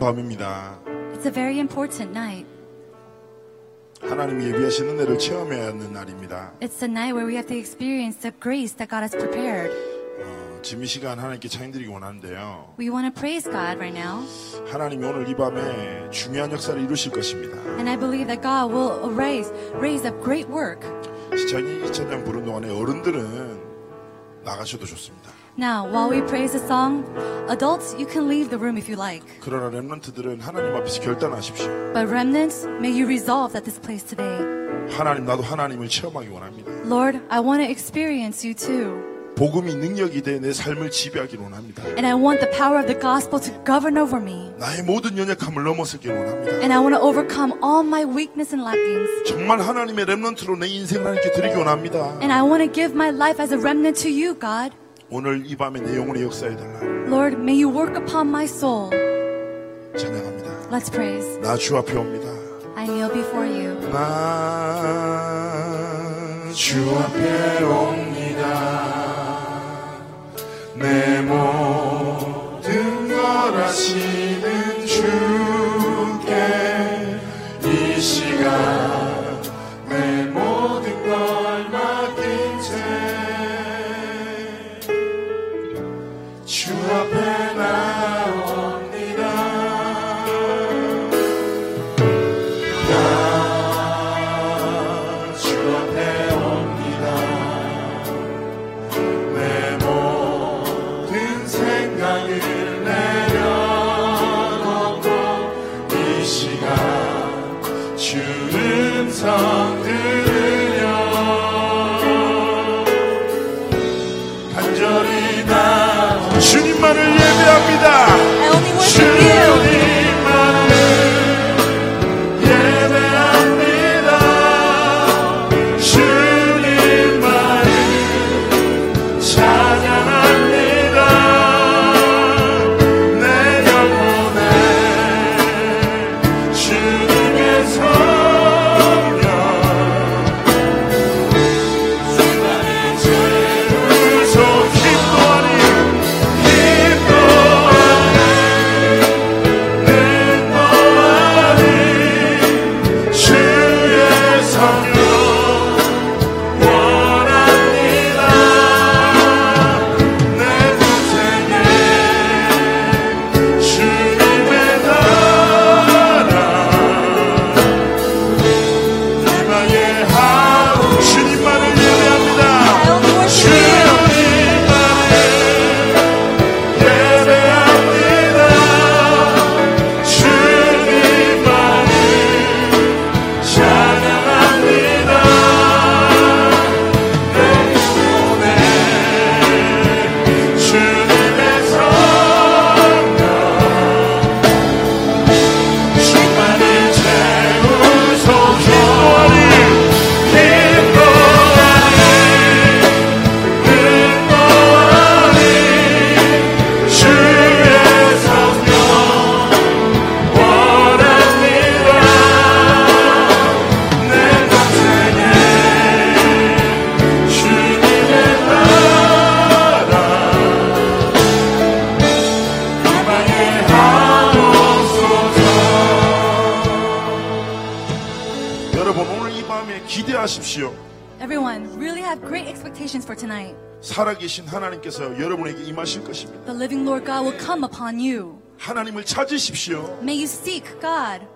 밤입니다. It's a very important night. 하나님이 예비하신 은혜를 체험해야 하는 날입니다. It's a night where we have to experience the grace that God has prepared. 지금 이 시간 하나님께 찬양드리기 원하는데요. We want to praise God right now. 하나님이 오늘 이 밤에 중요한 역사를 이루실 것입니다. And I believe that God will raise up great work. 이 찬양 부르는 동안에 어른들은 나가셔도 좋습니다. Now, while we praise the song, adults, you can leave the room if you like. 그러나 렘넌트들은 하나님 앞에서 결단하십시오. But remnants, may you resolve at this place today. 하나님, 나도 하나님을 체험하기 원합니다. Lord, I want to experience you too. 복음이 능력이 돼 내 삶을 지배하기를 원합니다. And I want the power of the gospel to govern over me. 나의 모든 연약함을 넘어서기를 원합니다. And I want to overcome all my weakness and lackings. 정말 하나님의 렘넌트로 내 인생을 하나님께 드리기 원합니다. And I want to give my life as a remnant to you, God. 오늘 이 밤에 내 영혼의 역사에 달라. Lord, may you work upon my soul. 찬양합니다. Let's praise. 나 주 앞에 옵니다. I kneel before you. 나 주 앞에 옵니다. 내 모든 걸 아시는 주께 이 시간 내 모든 걸 맡긴 채 주 앞에 나옵니다. 나 주 앞에 옵니다. 내 모든 생각을 내려놓고 이 시간 주 음성 들으려 간절히 나 주님만을 예배합니다. 주님만을 예배합니다. 주님만을 찬양합니다. 내 영혼에 주님의 성령 수많은 죄를 속히 살아계신 하나님께서 여러분에게 임하실 것입니다. The living Lord God will come upon you. 하나님을 찾으십시오. May you seek God.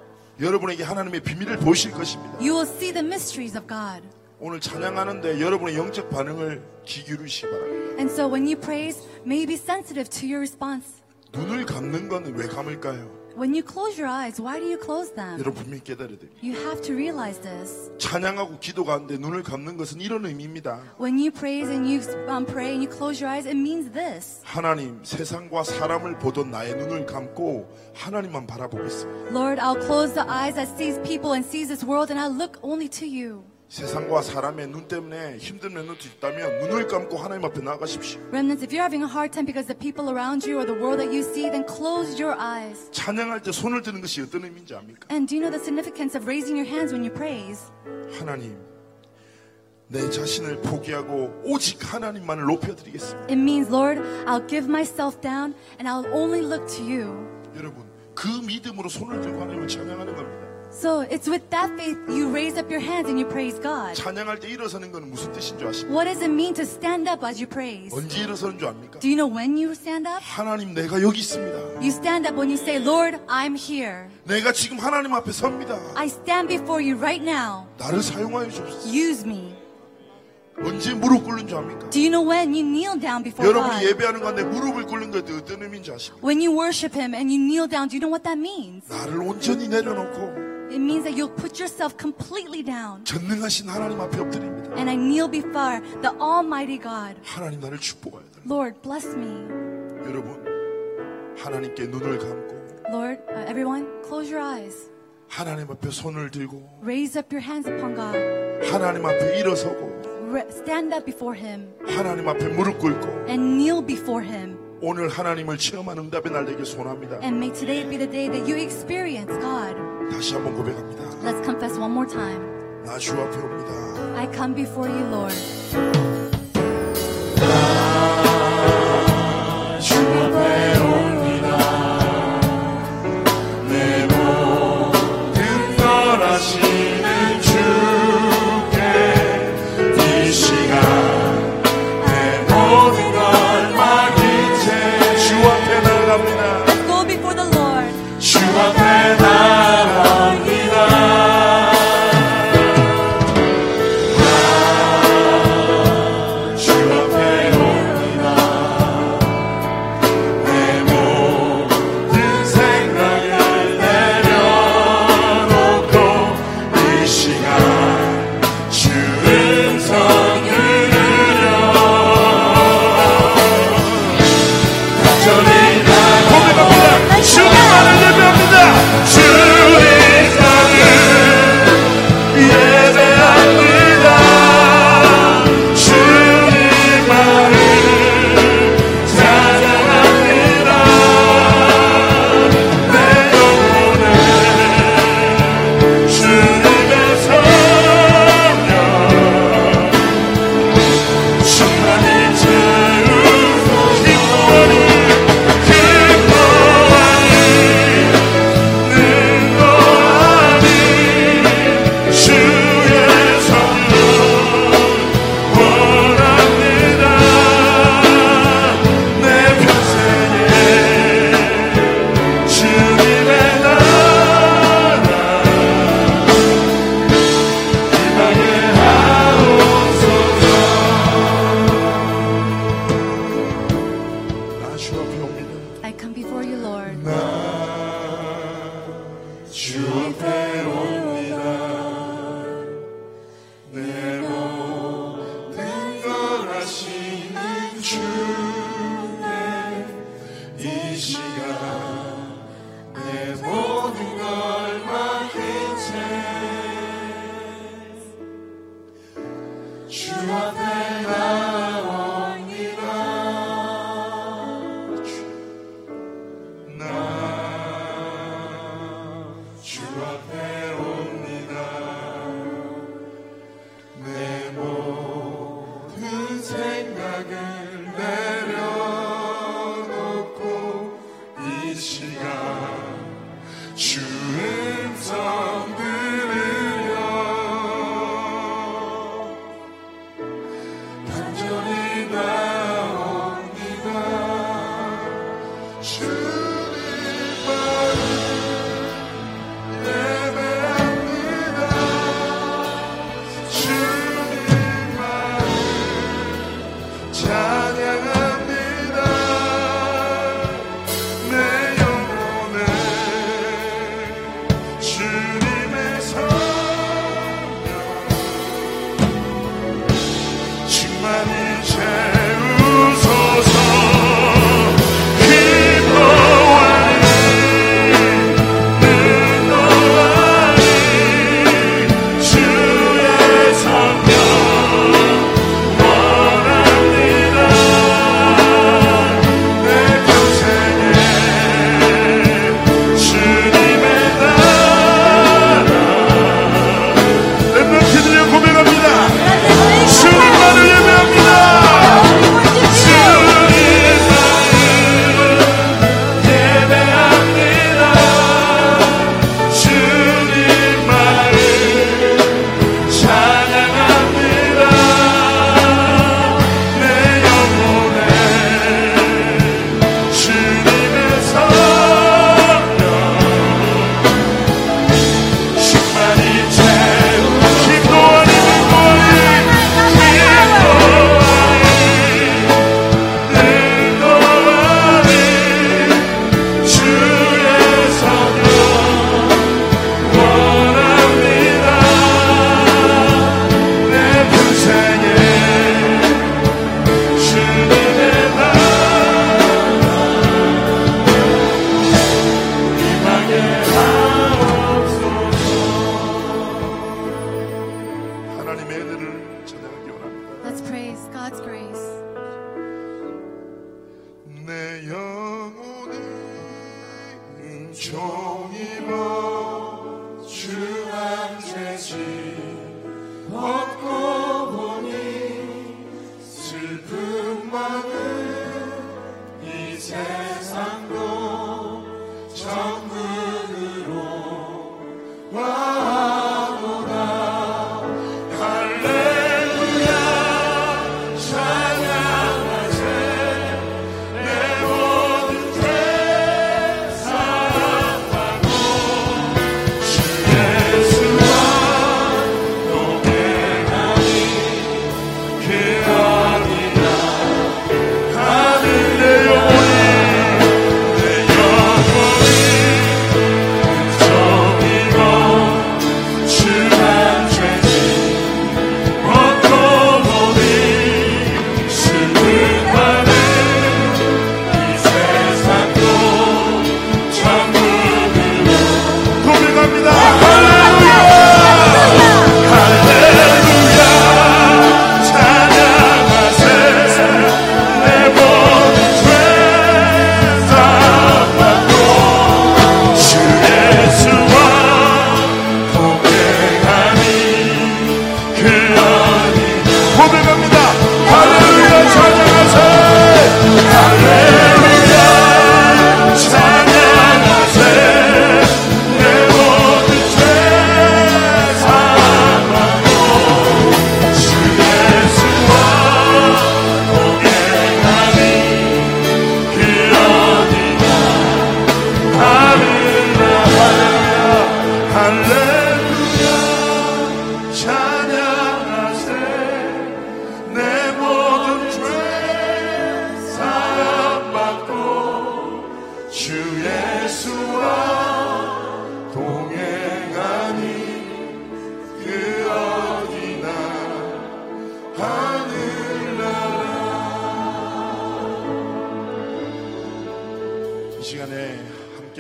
여러분에게 하나님의 비밀을 보실 것입니다. You will see the mysteries of God. 오늘 찬양하는데 여러분의 영적 반응을 귀 기울이시기 바랍니다. And so when you praise, may you be sensitive to your response. 눈을 감는 건 왜 감을까요? When you close your eyes, why do you close them? You have to realize this. 찬양하고 기도하는데 눈을 감는 것은 이런 의미입니다. When you praise and you pray and you close your eyes, it means this. 하나님, 세상과 사람을 보던 나의 눈을 감고 하나님만 바라보겠습니다. Lord, I'll close the eyes that sees people and sees this world, and I'll look only to you. 세상과 사람의 눈 때문에 힘든 렘넌트 있다면 눈을 감고 하나님 앞에 나아가십시오. Remnants, if you're having a hard time because the people around you or the world that you see, then close your eyes. 찬양할 때 손을 드는 것이 어떤 의미인지 압니까? And do you know the significance of raising your hands when you praise? 하나님, 내 자신을 포기하고 오직 하나님만을 높여드리겠습니다. It means, Lord, I'll give myself down and I'll only look to you. 여러분, 그 믿음으로 손을 들고 하나님을 찬양하는 겁니다. So it's with that faith you raise up your hands and you praise God. 찬양할 때 일어서는 건 무슨 뜻인 줄 아십니까? What does it mean to stand up as you praise? 언제 일어서는 줄 압니까? Do you know when you stand up? 하나님, 내가 여기 있습니다. You stand up when you say, Lord, I'm here. 내가 지금 하나님 앞에 섭니다. I stand before you right now. 나를 사용하여 주옵소서. Use me. 언제 무릎 꿇는 줄 압니까? Do you know when you kneel down before God? 여러분이 예배하는 건데 무릎을 꿇는 게 어떤 의미인지 아십니까? When you worship Him and you kneel down, do you know what that means? 나를 온전히 내려놓고. It means that you'll put yourself completely down. 전능하신 하나님 앞에 엎드립니다. And I kneel before the Almighty God. 하나님 나를 축복하여 달라. Lord, bless me. 여러분, 하나님께 눈을 감고. Lord, everyone, close your eyes. 하나님 앞에 손을 들고. Raise up your hands upon God. 하나님 앞에 일어서고. Stand up before Him. 하나님 앞에 무릎 꿇고. And kneel before Him. 오늘 하나님을 체험한 응답의 날 되길 소원합니다. And may today be the day that you experience God. 다시 한번 고백합니다. Let's confess one more time. 나 주 앞에 옵니다. I come before you, Lord. 나 주 앞에 옵니다. 내 모든 걸 아시는 주께 이 시간 내 모든 걸 맡기세 주 앞에 나갑니다. Let's go before the Lord. 주 앞에 나. 주 앞에 오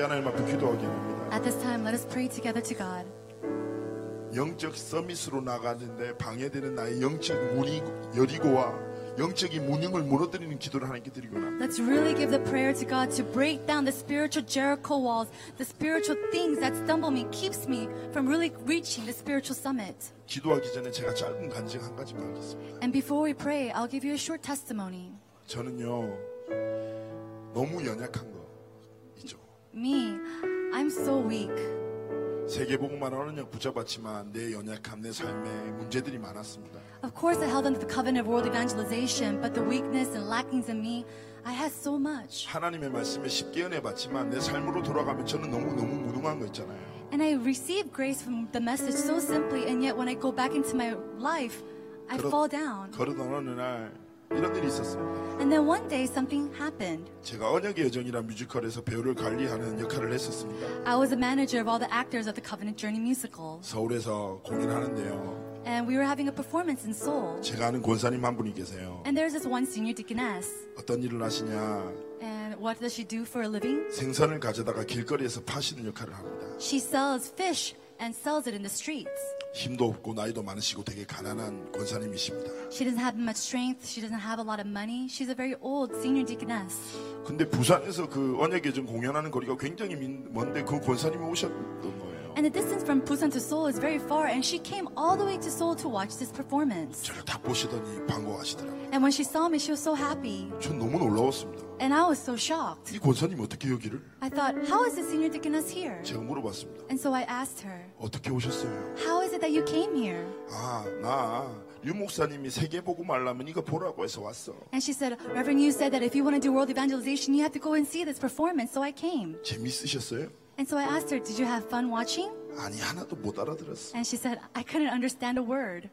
하나님 앞에 기도하겠습니다. At this time, let us pray together to God. 영적 서밋으로 나가는데 방해되는 나의 영적 문이 여리고와 영적인 무능을 무너뜨리는 기도를 하나님께 드리거나. Let's really give the prayer to God to break down the spiritual Jericho walls, the spiritual things that stumble me, keeps me from really reaching the spiritual summit. 기도하기 전에 제가 짧은 간증 한 가지만 하겠습니다. And before we pray, I'll give you a short testimony. 저는요 너무 연약한 거 있죠. Me, I'm so weak. 세계복음만 하는 영 붙잡았지만 내 연약함, 내 삶에 문제들이 많았습니다. Of course, I held on to the covenant of world evangelization, but the weakness and lackings in me, I had so much. 하나님의 말씀에 쉽게 은혜 받지만 내 삶으로 돌아가면 저는 너무 무능한 거 있잖아요. And I received grace from the message so simply, and yet when I go back into my life, I fall down. 그러던 어느 날 이런 일이 있었습니다. And then one day something happened. 제가 언약의 여정이라는 뮤지컬에서 배우를 관리하는 역할을 했었습니다. I was a manager of all the actors of the Covenant Journey musical. 서울에서 공연하는데요. And we were having a performance in Seoul. 제가 아는 권사님 한 분이 계세요. And there's this one senior deaconess. 어떤 일을 하시냐? And what does she do for a living? 생선을 가져다가 길거리에서 파시는 역할을 합니다. She sells fish and sells it in the streets. 힘도 없고 나이도 많으시고 되게 가난한 권사님이십니다. She doesn't have much strength. She doesn't have a lot of money. She's a very old senior deaconess. 근데 부산에서 그 언약의 전 공연하는 거리가 굉장히 먼데 그 권사님이 오셨던 거예요. And the distance from Busan to Seoul is very far, and she came all the way to Seoul to watch this performance. 저를 딱 보시더니 반가워하시더라고요. And when she saw me, she was so happy. 전 너무 놀라웠습니다. And I was so shocked. 이 권사님 어떻게 여기를? I thought, how is this senior deaconess here? 제가 물어봤습니다. And so I asked her. 어떻게 오셨어요? How is it that you came here? 아, 나 유 목사님이 세계 보고 말라면 이거 보라고 해서 왔어. And she said, Reverend, you said that if you want to do world evangelization, you have to go and see this performance. So I came. 재밌으셨어요? And so I asked her, did you have fun watching? 아니 하나도 못 알아들었어. And she said, I couldn't understand a word.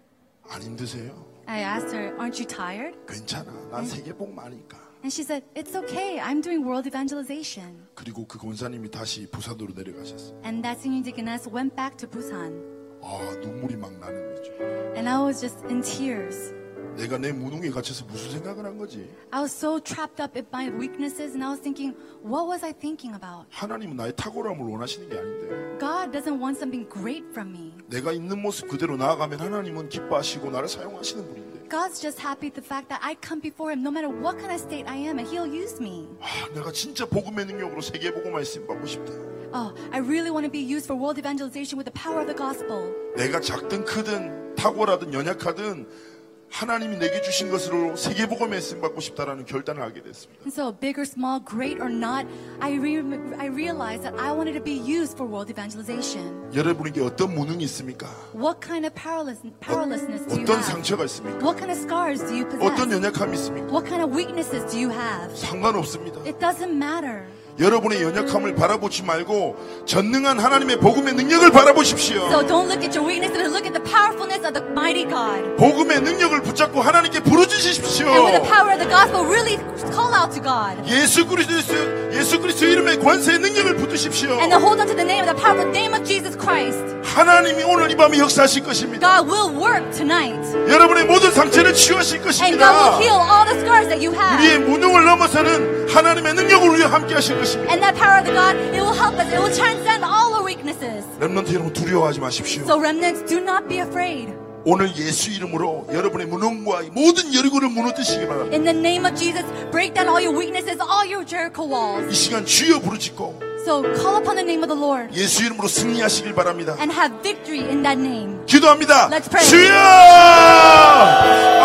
안 힘드세요? I asked her, aren't you tired? 괜찮아, 난 세계 복 많으니까. And she said, "It's okay. I'm doing world evangelization." 그리고 그 권사님이 다시 부산으로 내려가셨어요. And that senior deaconess went back to Busan. 아, 눈물이 막 나는 거죠. And I was just in tears. 내가 내 무능에 갇혀서 무슨 생각을 한 거지? I was so trapped up in my weaknesses, and I was thinking, what was I thinking about? 하나님은 나의 탁월함을 원하시는 게 아닌데. God doesn't want something great from me. 내가 있는 모습 그대로 나아가면 하나님은 기뻐하시고 나를 사용하시는 분인데. God's just happy at the fact that I come before Him, no matter what kind of state I am, and He'll use me. 아, 내가 진짜 복음의 능력으로 세계 복음화에 쓰임 받고 싶다. Oh, I really want to be used for world evangelization with the power of the gospel. 내가 작든 크든 탁월하든 연약하든 하나님이 내게 주신 것으로 세계 복음에 쓰임 받고 싶다라는 결단을 하게 됐습니다. And so, big or small, great or not, I realized that I wanted to be used for world evangelization. 여러분에게 어떤 무능이 있습니까? What kind of powerlessness do you have? 어떤 상처가 있습니까? What kind of scars do you possess? 어떤 연약함이 있습니까? What kind of weaknesses do you have? 상관없습니다. It doesn't matter. 여러분의 연약함을 바라보지 말고 전능한 하나님의 복음의 능력을 바라보십시오. So don't look at your weakness, but look at the powerfulness of the mighty God. 복음의 능력을 붙잡고 하나님께 부르짖으십시오. And with the power of the gospel, really call out to God. 예수 그리스도 이름의 권세의 능력을 붙드십시오. And hold on to the name of the power of the name of Jesus Christ. 하나님이 오늘 이 밤에 역사하실 것입니다. God will work tonight. 여러분의 모든 상처를 치유하실 것입니다. And God will heal all the scars that you have. 우리의 무능을 넘어서는 하나님의 능력을 위해 함께하실 것입니다. And that power of the God, it will help us. It will transcend all our weaknesses. 렘넌트 여러분 두려워하지 마십시오. So remnants, do not be afraid. 오늘 예수 이름으로 여러분의 무능과 모든 여리고를 무너뜨리시기 바랍니다. In the name of Jesus, break down all your weaknesses, all your Jericho walls. 이 시간 주여 부르짖고. So call upon the name of the Lord. 예수 이름으로 승리하시길 바랍니다. And have victory in that name. 기도합니다. Let's pray. 주여!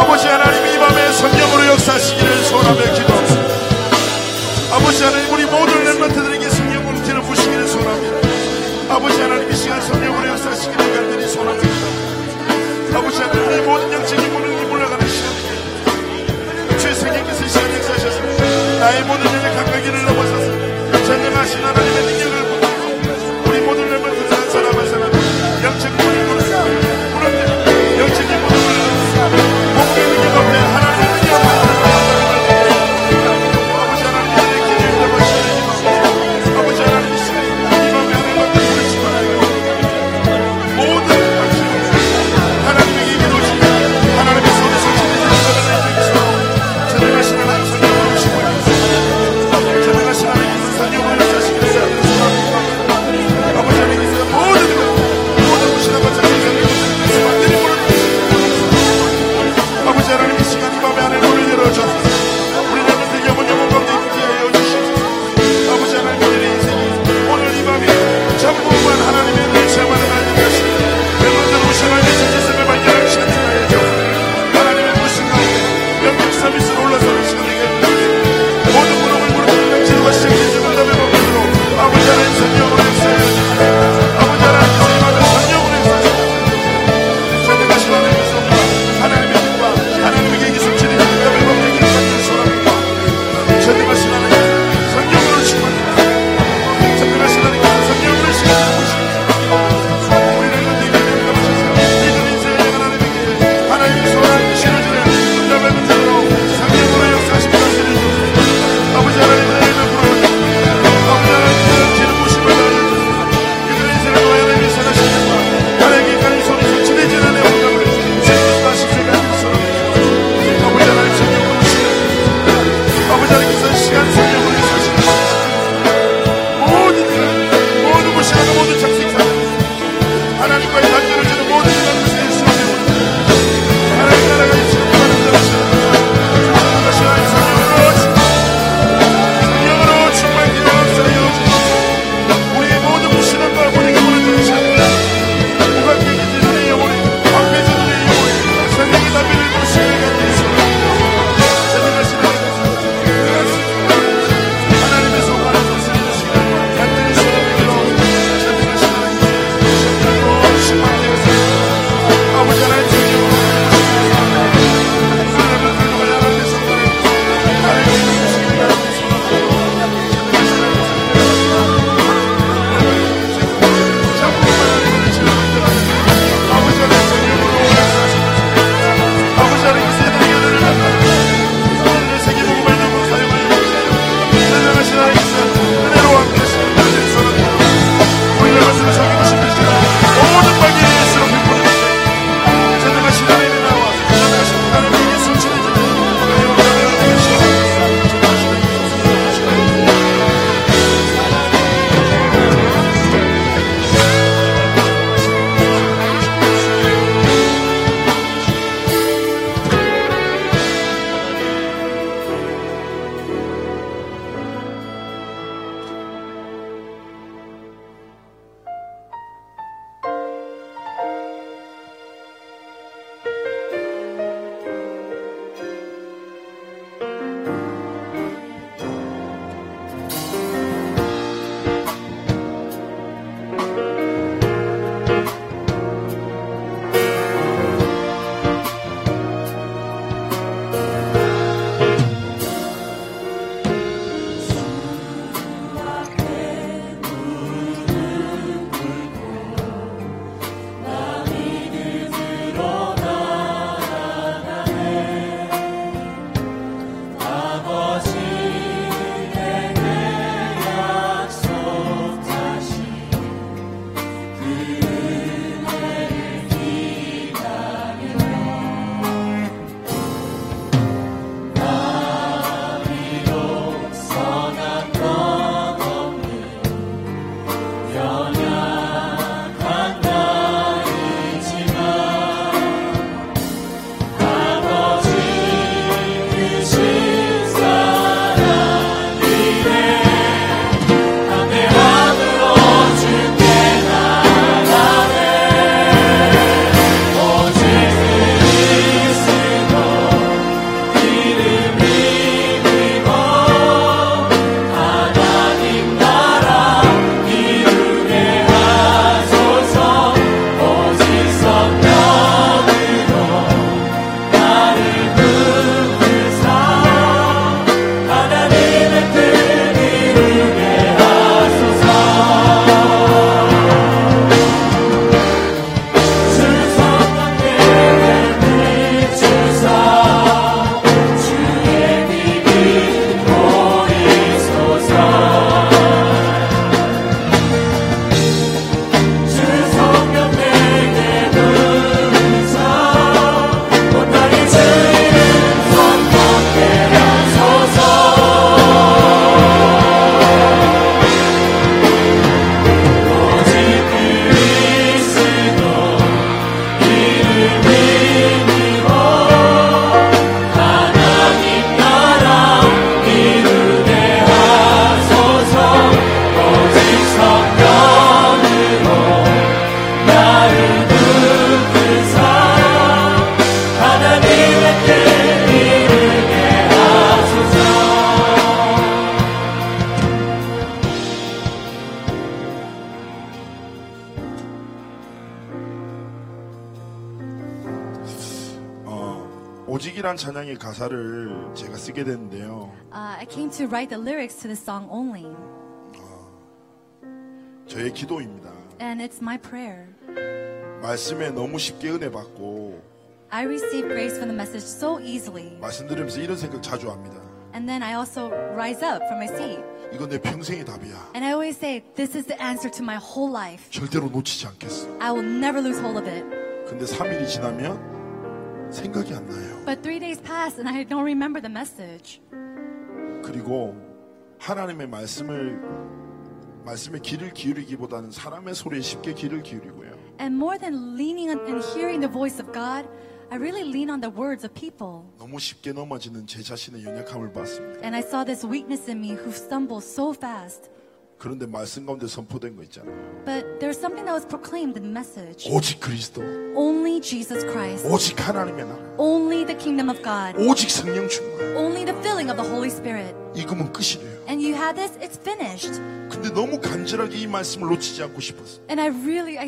아버지 하나님 이 밤에 성령으로 역사하시기를 소원하며 기도합니다. 아버지 하나님 우리 모든 렘넌트들에게 성령으로 들어부시기를 소원합니다. 아버지 하나님 이 시간 성령으로 역사하시기를 간절히 소원합니다. 아버지 하나님 우리 모든 영적인 문을 물러가는 시간입니다. 주의 성령께서 이 시간 역사하셨습니다. 나의 모든 영의 감각기를 넘어서서 전능하신 하나님의 능력을 보고 우리 모든 렘넌트들 한 사람 한 사람 영적인 문을 물러가는 영적인 문을 물러가는 복음의 능력 앞에 하나님의 능력을 하나님의 오직이란 찬양의 가사를 제가 쓰게 됐는데요. I came to write the lyrics to this song only. 저의 기도입니다. And it's my prayer. 말씀에 너무 쉽게 은혜 받고. I receive grace from the message so easily. 말씀드리면서 이런 생각 자주 합니다. And then I also rise up from my seat. 이건 내 평생의 답이야. And I always say, this is the answer to my whole life. 절대로 놓치지 않겠어. I will never lose hold of it. 근데 3일이 지나면 생각이 안 나요. But 3 days passed and I don't remember the message. 그리고 하나님의 말씀에 귀를 기울이기보다는 사람의 소리에 쉽게 귀를 기울이고요. And more than leaning on and hearing the voice of God, I really lean on the words of people. 너무 쉽게 넘어지는 제 자신의 연약함을 봤습니다. And I saw this weakness in me who stumbled so fast. 그런데 말씀 가운데 선포된 거 있잖아요. But there's something that was proclaimed in the message. 오직 그리스도. Only Jesus Christ. 오직 하나님의 나라. Only the kingdom of God. 오직 성령 충만. Only the filling of the Holy Spirit. 이거면 끝이래요. And you have this, it's finished. 근데 너무 간절하게 이 말씀을 놓치지 않고 싶었어. And I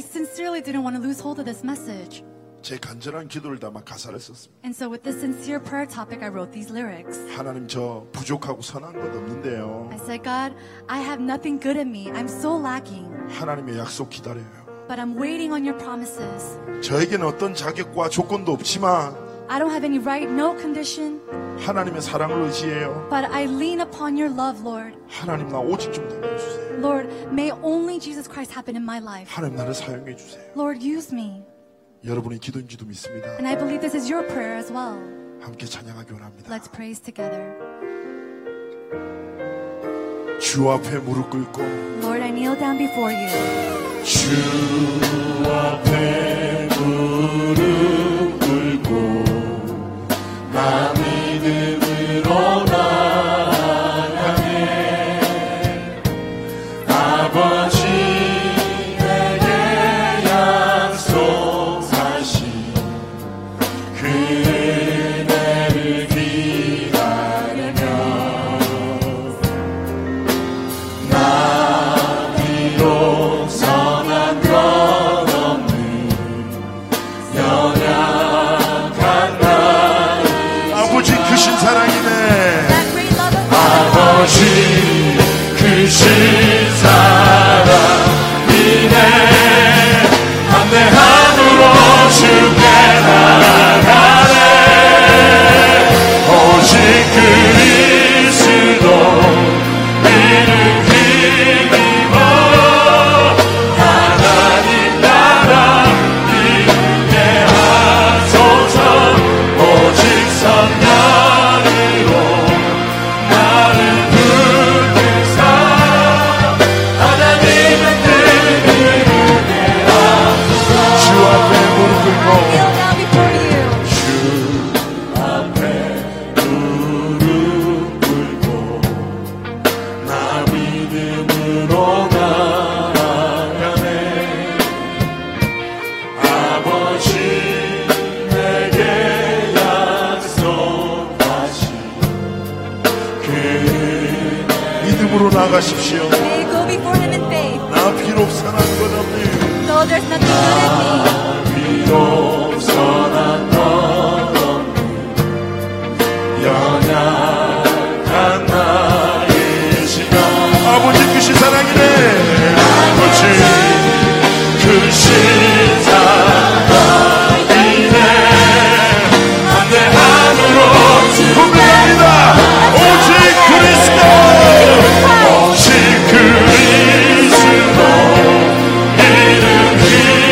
sincerely didn't want to lose hold of this message. 제 간절한 기도를 담아 가사를 썼습니다. And so with this sincere prayer topic, I wrote these lyrics. 하나님, 저 부족하고 선한 건 없는데요. I said, God, I have nothing good in me. I'm so lacking. 하나님의 약속 기다려요. But I'm waiting on your promises. 저에게는 어떤 자격과 조건도 없지만. I don't have any right, no condition. 하나님의 사랑을 의지해요. But I lean upon your love, Lord. 하나님, 나 오직 좀 도와주세요. Lord, may only Jesus Christ happen in my life. 하나님, 나를 사용해 주세요. Lord, use me. 여러분의 기도인지도 믿습니다. And I believe this is your prayer as well. 함께 찬양하기 원합니다. Let's praise together. 주 앞에 무릎 꿇고. Lord, I kneel down before you. 주 앞에 무릎 꿇고 나 믿음으로 나아가네. 아버지 그 사랑이네. 내 안으로 주께 나아가네. 오직 그리스도 이는 힘입어 하나님 나라 이게 하소서. 오직 성령으로 나를 나가십시오. 나 비록 선한 건 없네. No, there's nothing good in me. 나 비록 선한 건 없네. 연약한 나의 시간. 아버지 그신 사랑이네. 아버지 그신 사랑이네. 내 안으로 분명합니다. 오직 그리스도. 오직 그리스도 이름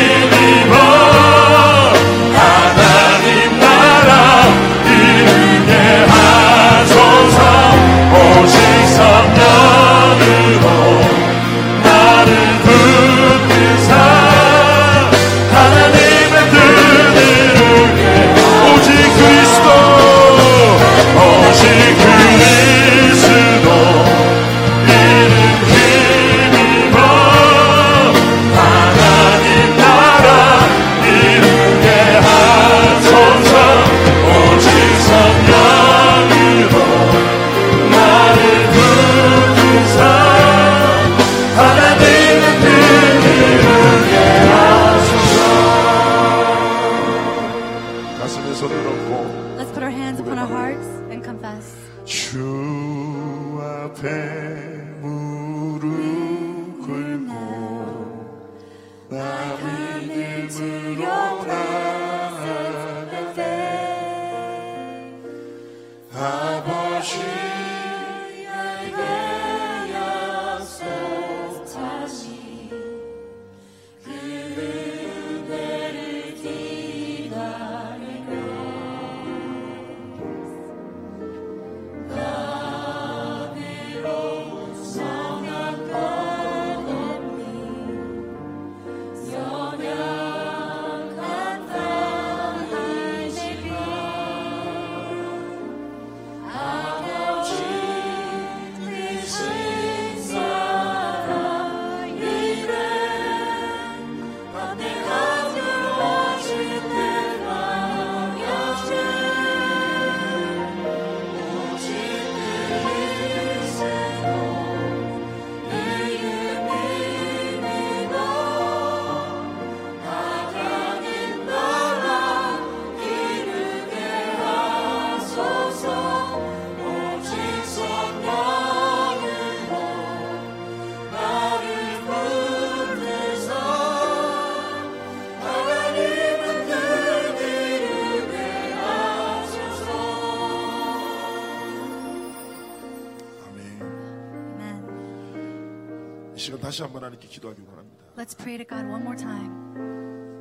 다시 한번 하나님께 기도하기 원합니다. Let's pray to God one more time.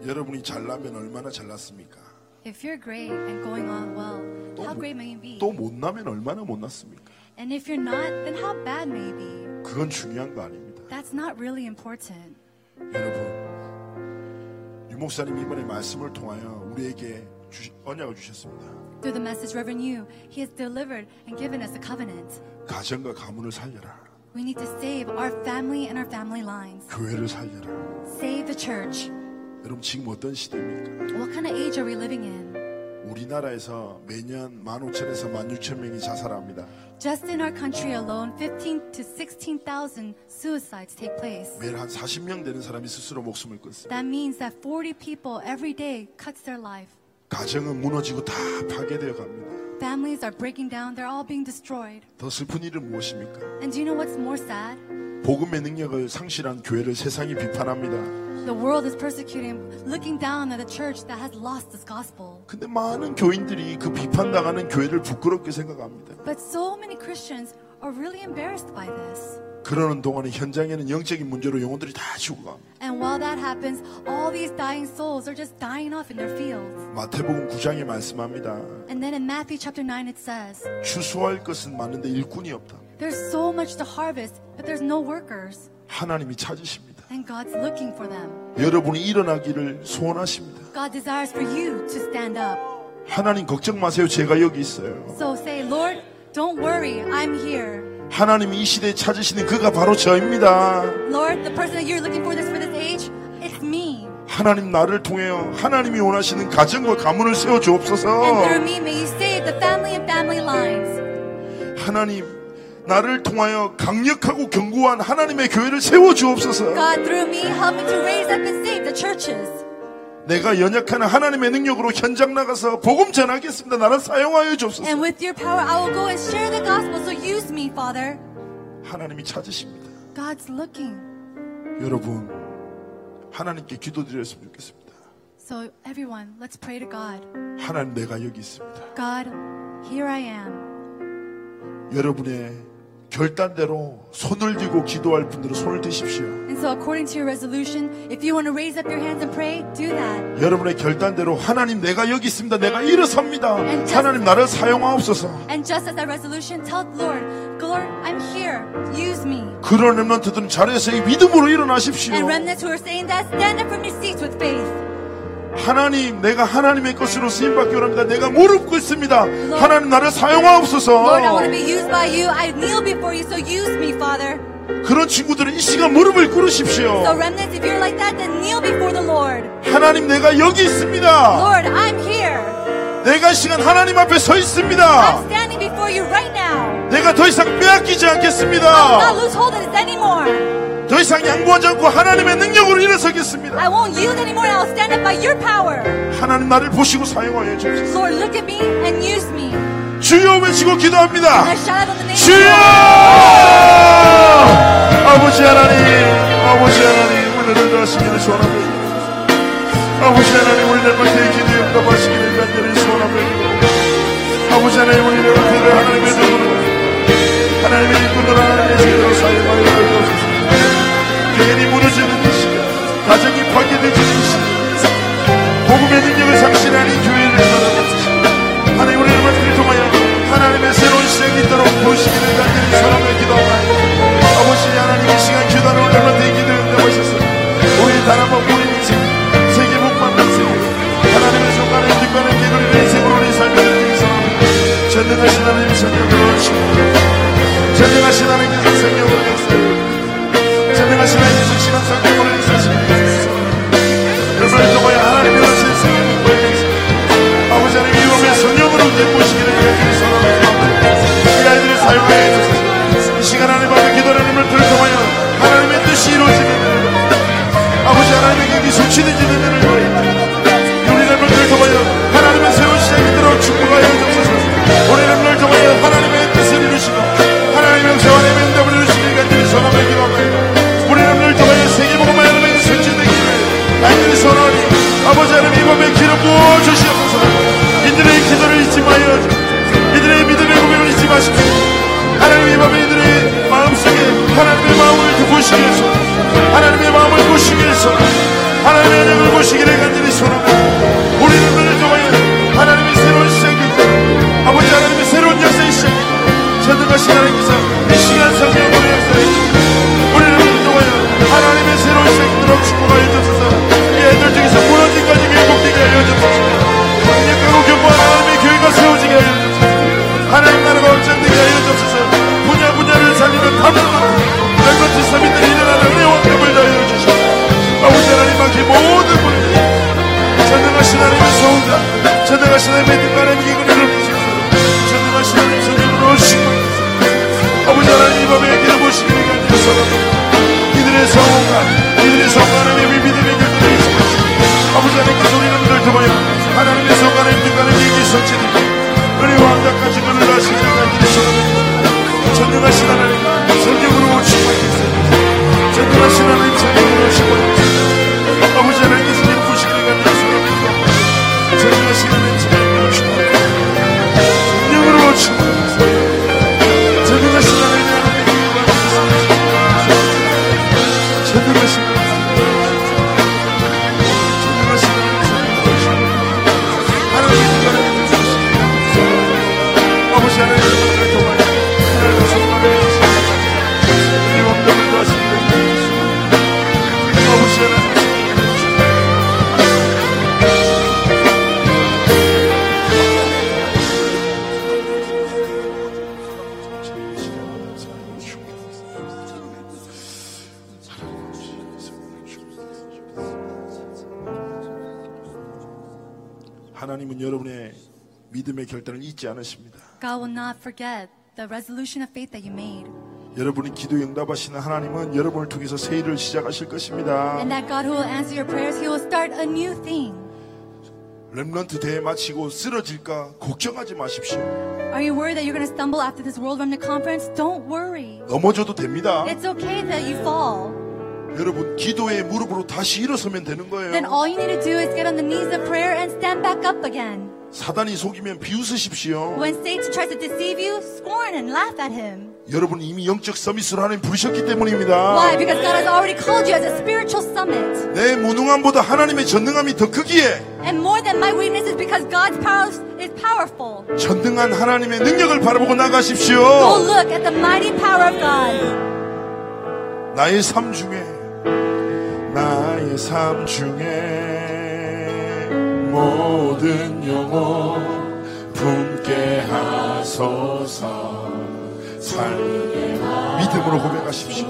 여러분이 잘나면 얼마나 잘났습니까? If you're great and going on well, how great may you be? 또 못나면 얼마나 못났습니까? And if you're not, then how bad may you be? 그건 중요한 거 아닙니다. That's not really important. 여러분, 유 목사님이 이번에 말씀을 통하여 우리에게 언약을 주셨습니다. Through the message, Reverend Yu, he has delivered and given us a covenant. 가정과 가문을 살려라. We need to save our family and our family lines. 교회를 살려라. Save the church. 여러분 지금 어떤 시대입니까? What kind of age are we living in? 우리나라에서 매년 15,000에서 16,000 명이 자살합니다. Just in our country alone, 15,000 to 16,000 suicides take place. 매일 한 40명 되는 사람이 스스로 목숨을 끊습니다. That means that 40 people every day cuts their life. 가정은 무너지고 다 파괴되어 갑니다. Families are breaking down. They're all being destroyed. 더 슬픈 일은 무엇입니까? And do you know what's more sad? 복음의 능력을 상실한 교회를 세상이 비판합니다. The world is persecuting, looking down at a church that has lost its gospel. 근데 많은 교인들이 그 비판당하는 교회를 부끄럽게 생각합니다. But so many Christians are really embarrassed by this. 그러는 동안에 현장에는 영적인 문제로 영혼들이 다 죽어갑니다. And while that happens, all these dying souls are just dying off in their fields. 마태복음 9장에 말씀합니다. And then in Matthew chapter 9 it says, 추수할 것은 많은데 일꾼이 없다. There's so much to harvest, but there's no workers. 하나님이 찾으십니다. And God's looking for them. 여러분이 일어나기를 소원하십니다. God desires for you to stand up. 하나님 걱정 마세요. 제가 여기 있어요. So say, Lord, don't worry. I'm here. 하나님이 이 시대에 찾으시는 그가 바로 저입니다. Lord, the person that you're looking for this age, it's me. 하나님 나를 통하여 하나님이 원하시는 가정과 가문을 세워 주옵소서. And through me, may you save the family and family lines. 하나님 나를 통하여 강력하고 견고한 하나님의 교회를 세워 주옵소서. God, through me, help me to raise up and save the churches. 내가 연약한 하나님의 능력으로 현장 나가서 복음 전하겠습니다. 나를 사용하여 주옵소서. And with your power I will go and share the gospel. So use me, Father. 하나님이 찾으십니다. God's looking. 여러분, 하나님께 기도드렸으면 좋겠습니다. So everyone, let's pray to God. 하나님, 내가 여기 있습니다. God, here I am. 여러분의 결단대로 손을 들고 기도할 분들은 손을 드십시오. And so according to your resolution, if you want to raise up your hands and pray, do that. 여러분의 결단대로 하나님 내가 여기 있습니다. 내가 일어섭니다. 하나님 나를 사용하옵소서. And just as that resolution, tell Lord, Lord, I'm here. Use me. 그런 렘넌트들은 자리에서 믿음으로 일어나십시오. And remnants who are saying that, stand up from your seats with faith. 하나님, 내가 하나님의 것으로 쓰임받기 원합니다. 내가 무릎 꿇습니다. 하나님 나를 사용하옵소서. Lord, I want to be used by you. I kneel before you, so use me, Father. 그런 친구들은 이 시간 무릎을 꿇으십시오. So remnants, if you're like that, then kneel before the Lord. 하나님, 내가 여기 있습니다. Lord, I'm here. 내가 이 시간 하나님 앞에 서 있습니다. I'm standing before you right now. 내가 더 이상 빼앗기지 않겠습니다. I will not lose hold of this anymore. 더 이상 양보하지 않고 하나님의 능력으로 일어서겠습니다. I won't yield anymore. I'll stand up by your power. 하나님 나를 보시고 사용하여 주옵소서. Lord, look at me and use me. 주여 외치고 기도합니다. And I shout out the name of 주여! 아버지 하나님, 아버지 하나님, 오늘도 하시기를 소원합니다. 아버지 하나님, 우리 정말 대기되어 응답하시기 를 간절히 소원합니다. 아버지 하나님, 우리 그들을 하나님의 도움으로 하나님의 이끌로 하나님의 제대로 사용하여 주옵소서. 개인이 무너지는 이 시간, 가정이 파괴되는 이 시간, 복음의 능력을 상실하는 이 교회를 바라봅시다. 하나님, 우리 정말 그를 통하여 하나님의 새로운 시작이 있도록 보시기를 간절히 소원하며 기도합니다. 아버지 하나님, 이 시간 기도하러 오늘만 대기되어 응답하셔서 우리 단 한 번 우리 인생 세계복만 남세요. 하나님의 손가락에 빛과는 기도를 인생으로 우리 삶을 드리면서 전능하신 하나님 성령으로 하시고 전능하신 하나님께서 성령으로 하시고 전능하신 하나님께서 심한 성령으로 하시고 그분을 통하여 하나님의 하신 성령으로 보여주시고 아버지 하나님 유혹의 성령으로 내보시기를 이 아이들을 사용하여 주시고 이 시간 하나님 앞에 기도하는 힘을 통하여 하나님의 뜻이 이루어지는 아버지 하나님의 길이 수치든지 되면은 우리 렘넌트를 통하여 하나님의 새로운 시작이 들어 축복하여 주옵소서. 우리 렘넌트를 통하여 하나님의 뜻을 이루시고 하나님의 영세와 하나님의 응답을 이루시길 간절히 소원하며 기도합니다. 우리 렘넌트를 통하여 세계복음화 하나님의 수치되기를 간절히 소원하니 아버지 하나님 이밤에 기름 부어주시옵소서. 이들의 기도를 잊지 마요. 이들의 믿음의 고백을 잊지 마십시오. 하나님 이밤에 이들의 마음속에 하나님의 마음을 두고시옵소서. 하나님의 마음을 보시기 위해서 하나님의 은혜를 보시기를 간절히 소원합니다. 우리 눈을 통하여 하나님의 새로운 시작이 아버지 하나님의 새로운 역사의 시작이 전능하신 하나님께서 이 시간 성령으로 역사해 주시고 우리 눈을 통하여 하나님의 새로운 시작으로 축복하여 주옵소서. 이 애들 중에서 무너진까지 회복되게 하여 주옵소서. 강력하고 견고한 하나님의 교회가 세워지게 하여 주옵소서. 하나님 나라가 확장되게 하여 주옵소서. 분야를 살리는 탐구로 멜코트 서민들 일어나는 은혜와 을 더해 주시고 아버지 하나님 앞에 모든 분들 전능하신 하나님의 소원과 전능하신 하나님의 뜻과는 기근을 부시고 전능하신 하나님의 성령으로 오시고 아버지 하나님 이 밤에 기도 보시기를 간절히 소원합니다. 이들의 성원과 이들의 성과 하나님의 믿음의 결단을 이루시옵소서. 아버지 하나님께서 우리 눈을 통하여 하나님의 성과 하나님의 뜻과는 기근을 설치는 은혜와 응답까지 눈을 다시기를 간절히 소원합니다. 전능하신 하나님 성령으로 오시고 전능하신 하나님 성령으로 오시고 아버지 하나님께서 베푸시기를 간절히 소원합니다. 전능하신 하나님 성령으로 오시고 성령으로 오시고 전능하신 하나님 전능하신 하나님 아버지 하나님 하나님은 여러분의 믿음의 결단을 잊지 않으십니다. God will not forget the resolution of faith that you made. 여러분이 기도에 응답하시는 하나님은 여러분을 통해서 새 일을 시작하실 것입니다. And that God who will answer your prayers, He will start a new thing. 렘넌트 대회 마치고 쓰러질까 걱정하지 마십시오. Are you worried that you're going to stumble after this World Remnant Conference? Don't worry. 넘어져도 됩니다. It's okay that you fall. 여러분 기도의 무릎으로 다시 일어서면 되는 거예요. Then all you need to do is get on the knees of prayer and stand back up again. 사단이 속이면 비웃으십시오. When Satan tries to deceive you, scorn and laugh at him. 여러분 이미 영적 서밋으로 하나님 부르셨기 때문입니다. Why? Because God has already called you as a spiritual summit. 내 무능함보다 하나님의 전능함이 더 크기에. And more than my weakness is because God's power is powerful. 전능한 하나님의 능력을 바라보고 나가십시오. Go look at the mighty power of God. 나의 삶 중에. 나의 삶 중에 모든 영혼 품게 하소서. 삶의 믿음으로 고백하십시오.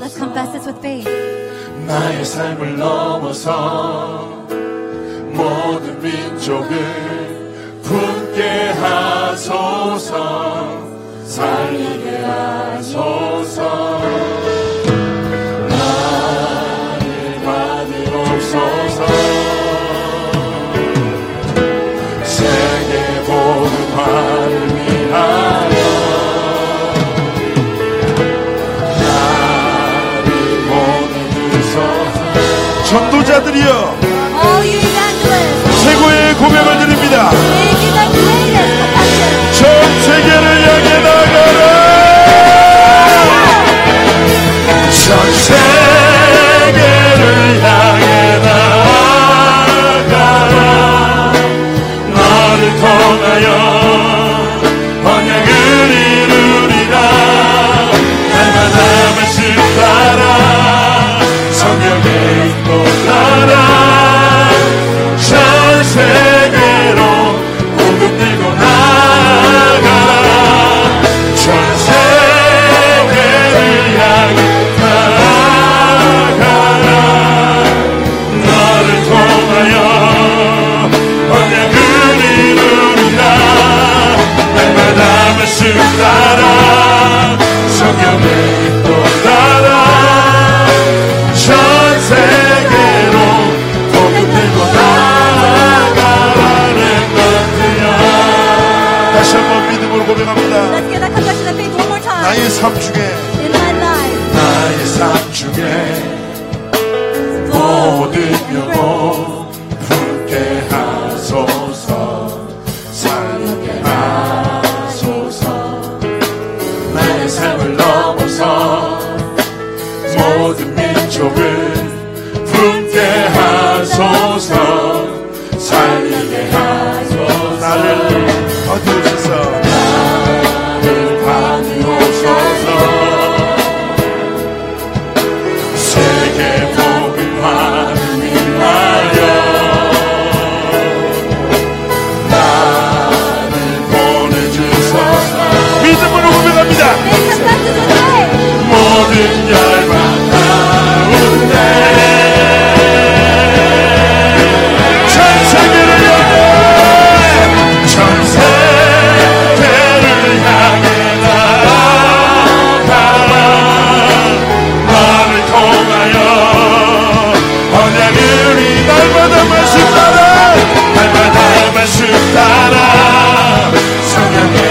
나의 삶을 넘어서 모든 민족을 품게 하소서. 살리게 하소서. 세계 모든 바를 위하여 나를 보내주소서. 전도자들이여 삶 중에 나의 삶 중에 모든 영혼 품게 하소서 살게 하소서 나의 삶을 넘어서 모든 민족을 품게 하소서 살게 하소서 나를 거두셔서 모든 열방 가운데 전세계를 향해 전세계를 향해 나아가 나를 통하여 언약을 날마다 마십다라 날마다 마십다라 성령의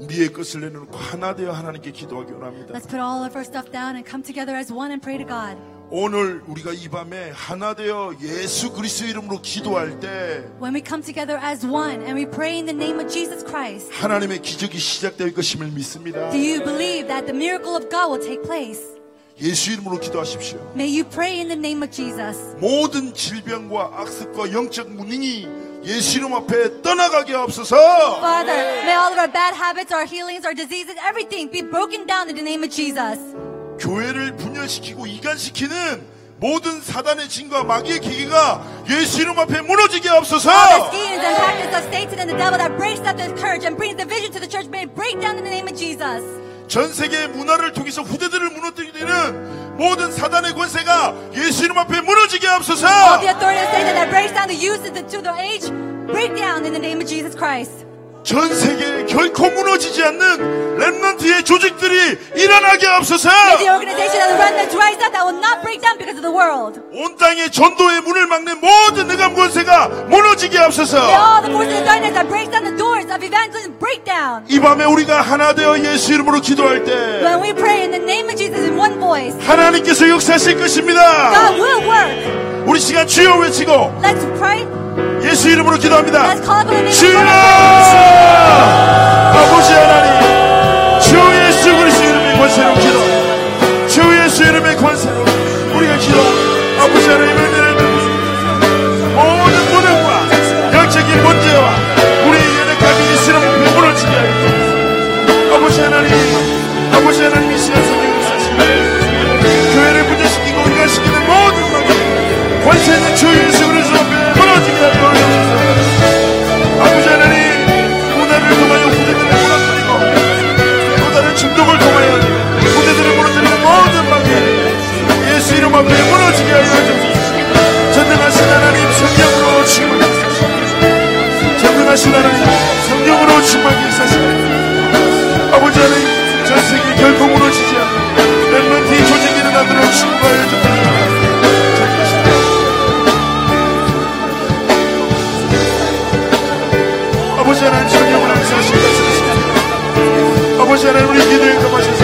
우리의 것을 내놓고 하나 되어 하나님께 기도하기 원합니다. Let's put all of our stuff down and come together as one and pray to God. 오늘 우리가 이 밤에 하나 되어 예수 그리스도의 이름으로 기도할 때 When we come together as one and we pray in the name of Jesus Christ. 하나님의 기적이 시작될 것임을 믿습니다. Do you believe that the miracle of God will take place? 예수 이름으로 기도하십시오. May you pray in the name of Jesus. 모든 질병과 악습과 영적 무능이 예수 이름 앞에 떠나가게 하옵소서. Father, may all of our bad habits, our healings, our diseases, everything be broken down in the name of Jesus. 교회를 분열시키고 이간시키는 모든 사단의 진과 마귀의 기계가 예수 이름 앞에 무너지게 하옵소서. All the schemes and tactics of Satan and the devil that breaks up the church and brings division to the church may break down in the name of Jesus. 전 세계의 문화를 통해서 후대들을 무너뜨리는 모든 사단의 권세가 예수 이름 앞에 무너지게 하옵소서. All the authority of Satan that breaks down the youth into the age, break down in the name of Jesus Christ. 전 세계에 결코 무너지지 않는 렘넌트의 조직들이 일어나게 하옵소서. May the organization of the remnant rise up that will not break down because of the world. 온 땅의 전도의 문을 막는 모든 흑암 권세가 무너지게 하옵소서. May all the forces of darkness that break down the doors of evangelism break down. 이 밤에 우리가 하나 되어 예수 이름으로 기도할 때 When we pray in the name of Jesus in one voice. 하나님께서 역사하실 것입니다. God will work. 우리 시간 주여 외치고 Let's pray. 예수 이름으로 기도합니다. 주여 아버지 하나님, 주 예수 그리스도 이름의 권세로 기도, 주 예수 이름의 권세로 우리가 기도, 아버지 하나님 은혜를 주옵소서. 모든 무능과 영적인 문제와 우리의 연약함이 예수 이름으로 무너지게 하여 주옵소서. 아버지 하나님, 아버지 하나님 이 시간 성령을 사시고 교회를 분열시키고 우리가 시키는 모든 것들 권세는 주 예수 그리스도 무너지게 하여 주옵소서. 아버지 하나님, 문화를 통하여 후대들을 무너뜨리고 또 다른 중독을 통하여 후대들을 무너뜨리는 모든 방에 예수 이름 앞에 무너지게 하여 주옵소서. 전능하신 하나님 성령으로 충만히 하시옵소서. 전능하신 하나님 성령으로 충만히 하시옵소서. 아버지 하나님, 전 세계 결코 무너지지 않는 렘넌트의 조직이 일어나도록 충만하여 주옵소서. 아버지 하나님 성령을 안사하신 것을 아버지 하나님 우리 기도에 응답하셔서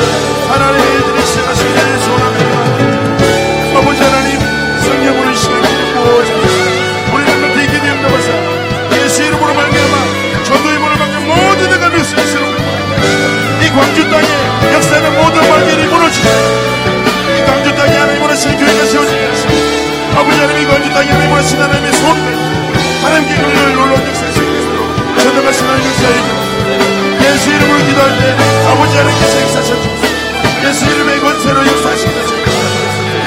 하나님의 일들을 시작하신 것을 소원합니다. 아버지 하나님 성령으로 이 시간에 부어주시옵소서. 우리 하나님의 기도에 응답하사 예수 이름으로 말미암아 전도의 문을 막는 모든 데가 밀수있으로 이 광주 땅에 역사하는 모든 말들이 무너지고 이 광주 땅에 하나님 원하시는 교회가 세워지게 하시고 아버지 하나님 이 광주 땅에 하나님 원하시는 하나님의 손을 하나님께 교회를 놀라운 역사하시고 전능하신 하나님 역사하시고 예수 이름으로 기도할 때 아버지 하나님께서 역사하셨습니다. 예수 이름의 권세로 역사하십니다.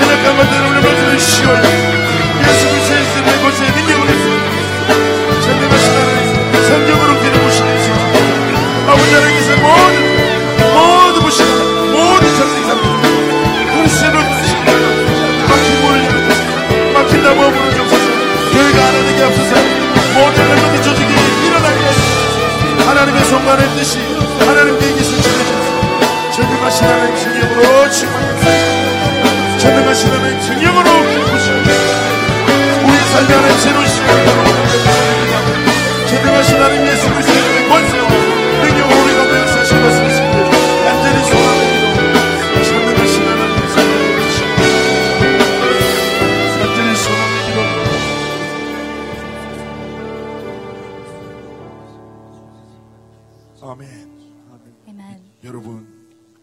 연약한 것들은 우리 모두를 쉬워요. 예수 그리스도의 권세의 능력을 했습니다. 전능하신 하나님 성령으로 기름부시는 예수 아버지 하나님께서 모두 부시고 모든 전생사입니다. 그리스도로 주시고 막힌 문을 열어주시고 막힌 나무 문을 접어서 교회가 하나님께 앞서서 모든 하나님의 조직이 하나님의 성만의 뜻이 하나님께 이기신 주님께서 전능하신 하나님 성령으로 충만하시옵소서. 전능하신 하나님 성령으로 기름부시옵소서. 우리의 삶에 하나님 새로운 시간을 열어주옵소서. 전능하신 하나님 예수 그리스도의 권세와 능력으로 우리가 맹세하신 것을 간절히 소원합니다. 전능하신 하나님 성령으로 기름부시옵소서. 간절히 소원합니다.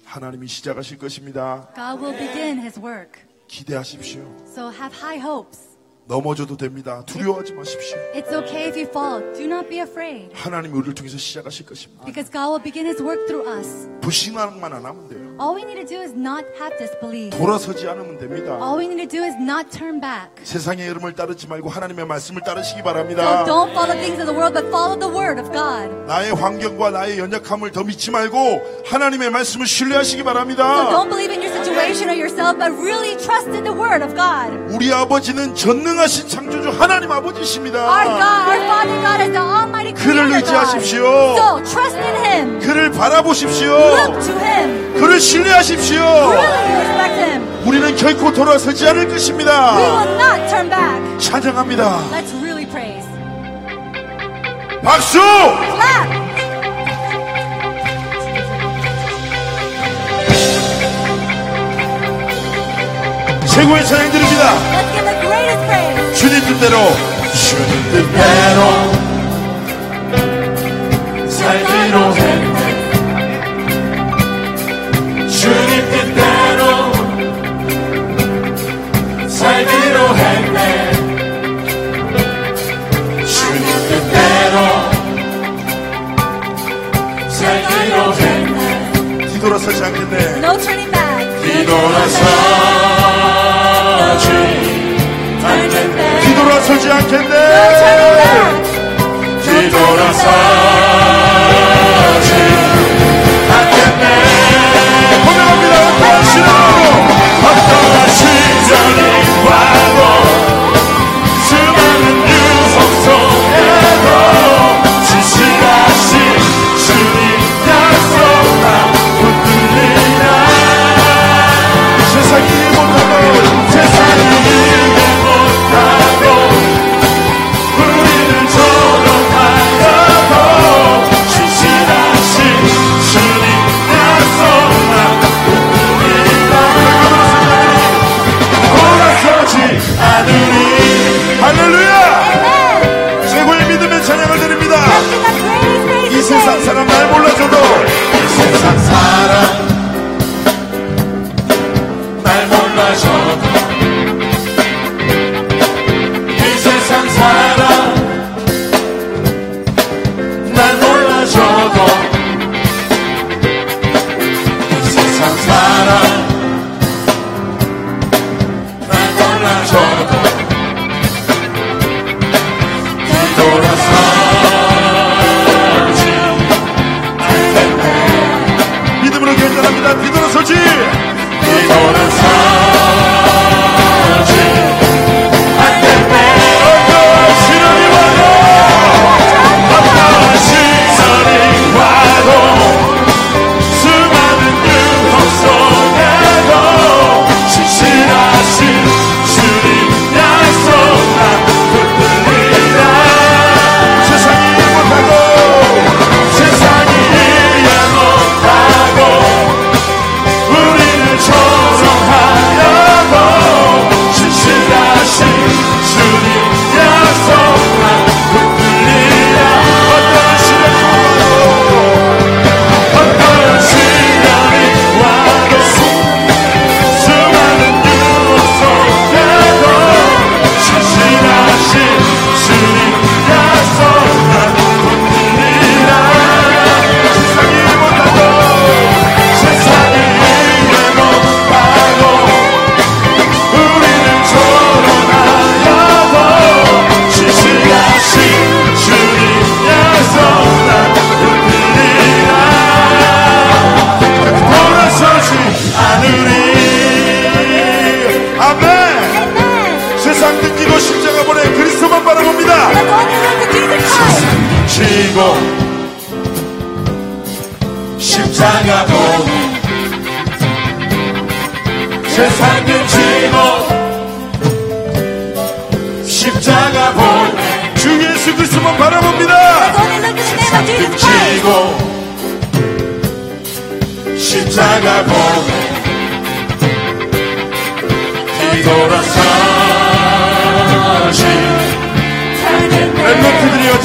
하나님이 시작하실 것입니다. God will begin his work. 기대하십시오. So have high hopes. 넘어져도 됩니다. 두려워하지 마십시오. It's okay if you fall. Do not be afraid. 하나님이 우리를 통해서 시작하실 것입니다. Because God will begin his work through us. 불신앙만 안 하면 돼요. All we need to do is not have disbelief. 돌아서지 않으면 됩니다. All we need to do is not turn back. 세상의 흐름을 따르지 말고 하나님의 말씀을 따르시기 바랍니다. So don't follow things of the world, but follow the word of God. 나의 환경과 나의 연약함을 더 믿지 말고 하나님의 말씀을 신뢰하시기 바랍니다. So don't believe in your situation or yourself, but really trust in the word of God. 우리 아버지는 전능하신 창조주 하나님 아버지십니다. Our God, our Father God is the Almighty Creator. 그를 의지하십시오. So trust in Him. 그를 바라보십시오. Look to Him. 그를 신뢰하십시오. 우리는 결코 돌아서지 않을 것입니다. We will not turn back. 찬양합니다. Let's really praise. 박수! Clap! 최고의 찬양 드립니다. 주님 뜻대로, 주님 뜻대로 살기로 했네. 주님 뜻대로 살기로 했네. 주님 뜻대로 살기로 했네. 뒤돌아서지 않겠네. No turning back. 뒤돌아서지 않겠네. 뒤돌아서지 않겠네. 고백합니다. 어떤 시련으로, 어떤 시절이 와도, 수많은 유혹 속에도 지시하신 주님 약속 안 흔들리나. 세상이 못하고, 세상이 할렐루야! 최고의 믿음의 찬양을 드립니다. 이 세상 사람 날 몰라줘도, 이 세상 사람 날 몰라줘도, 이 세상 사람 날 몰라줘도, 이 세상 사람 날 몰라줘도.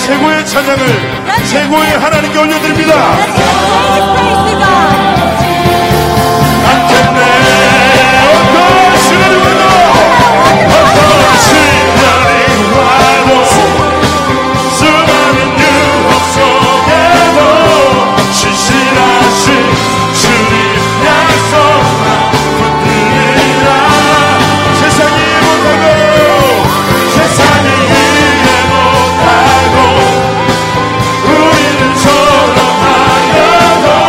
최고의 찬양을 최고의 하나님께 올려드립니다. 안겠네. 어떤 시간이 와도, 어떤 시간이 와도, 수많은 유혹 속에도 신실하신 주님 약속만 붙들리라. 세상이 못하고, 세상이 우리를 저런 하여도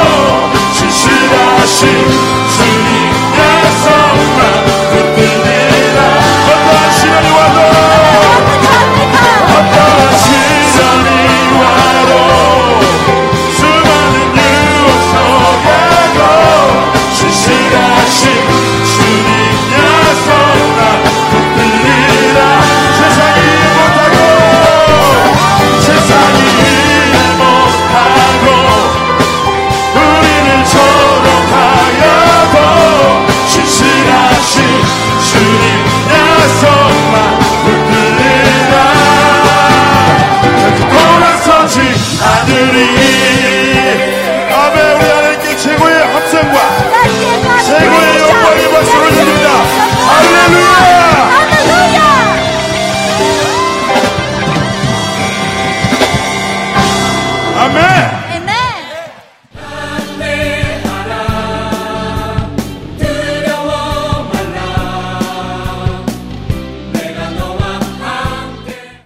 아멘.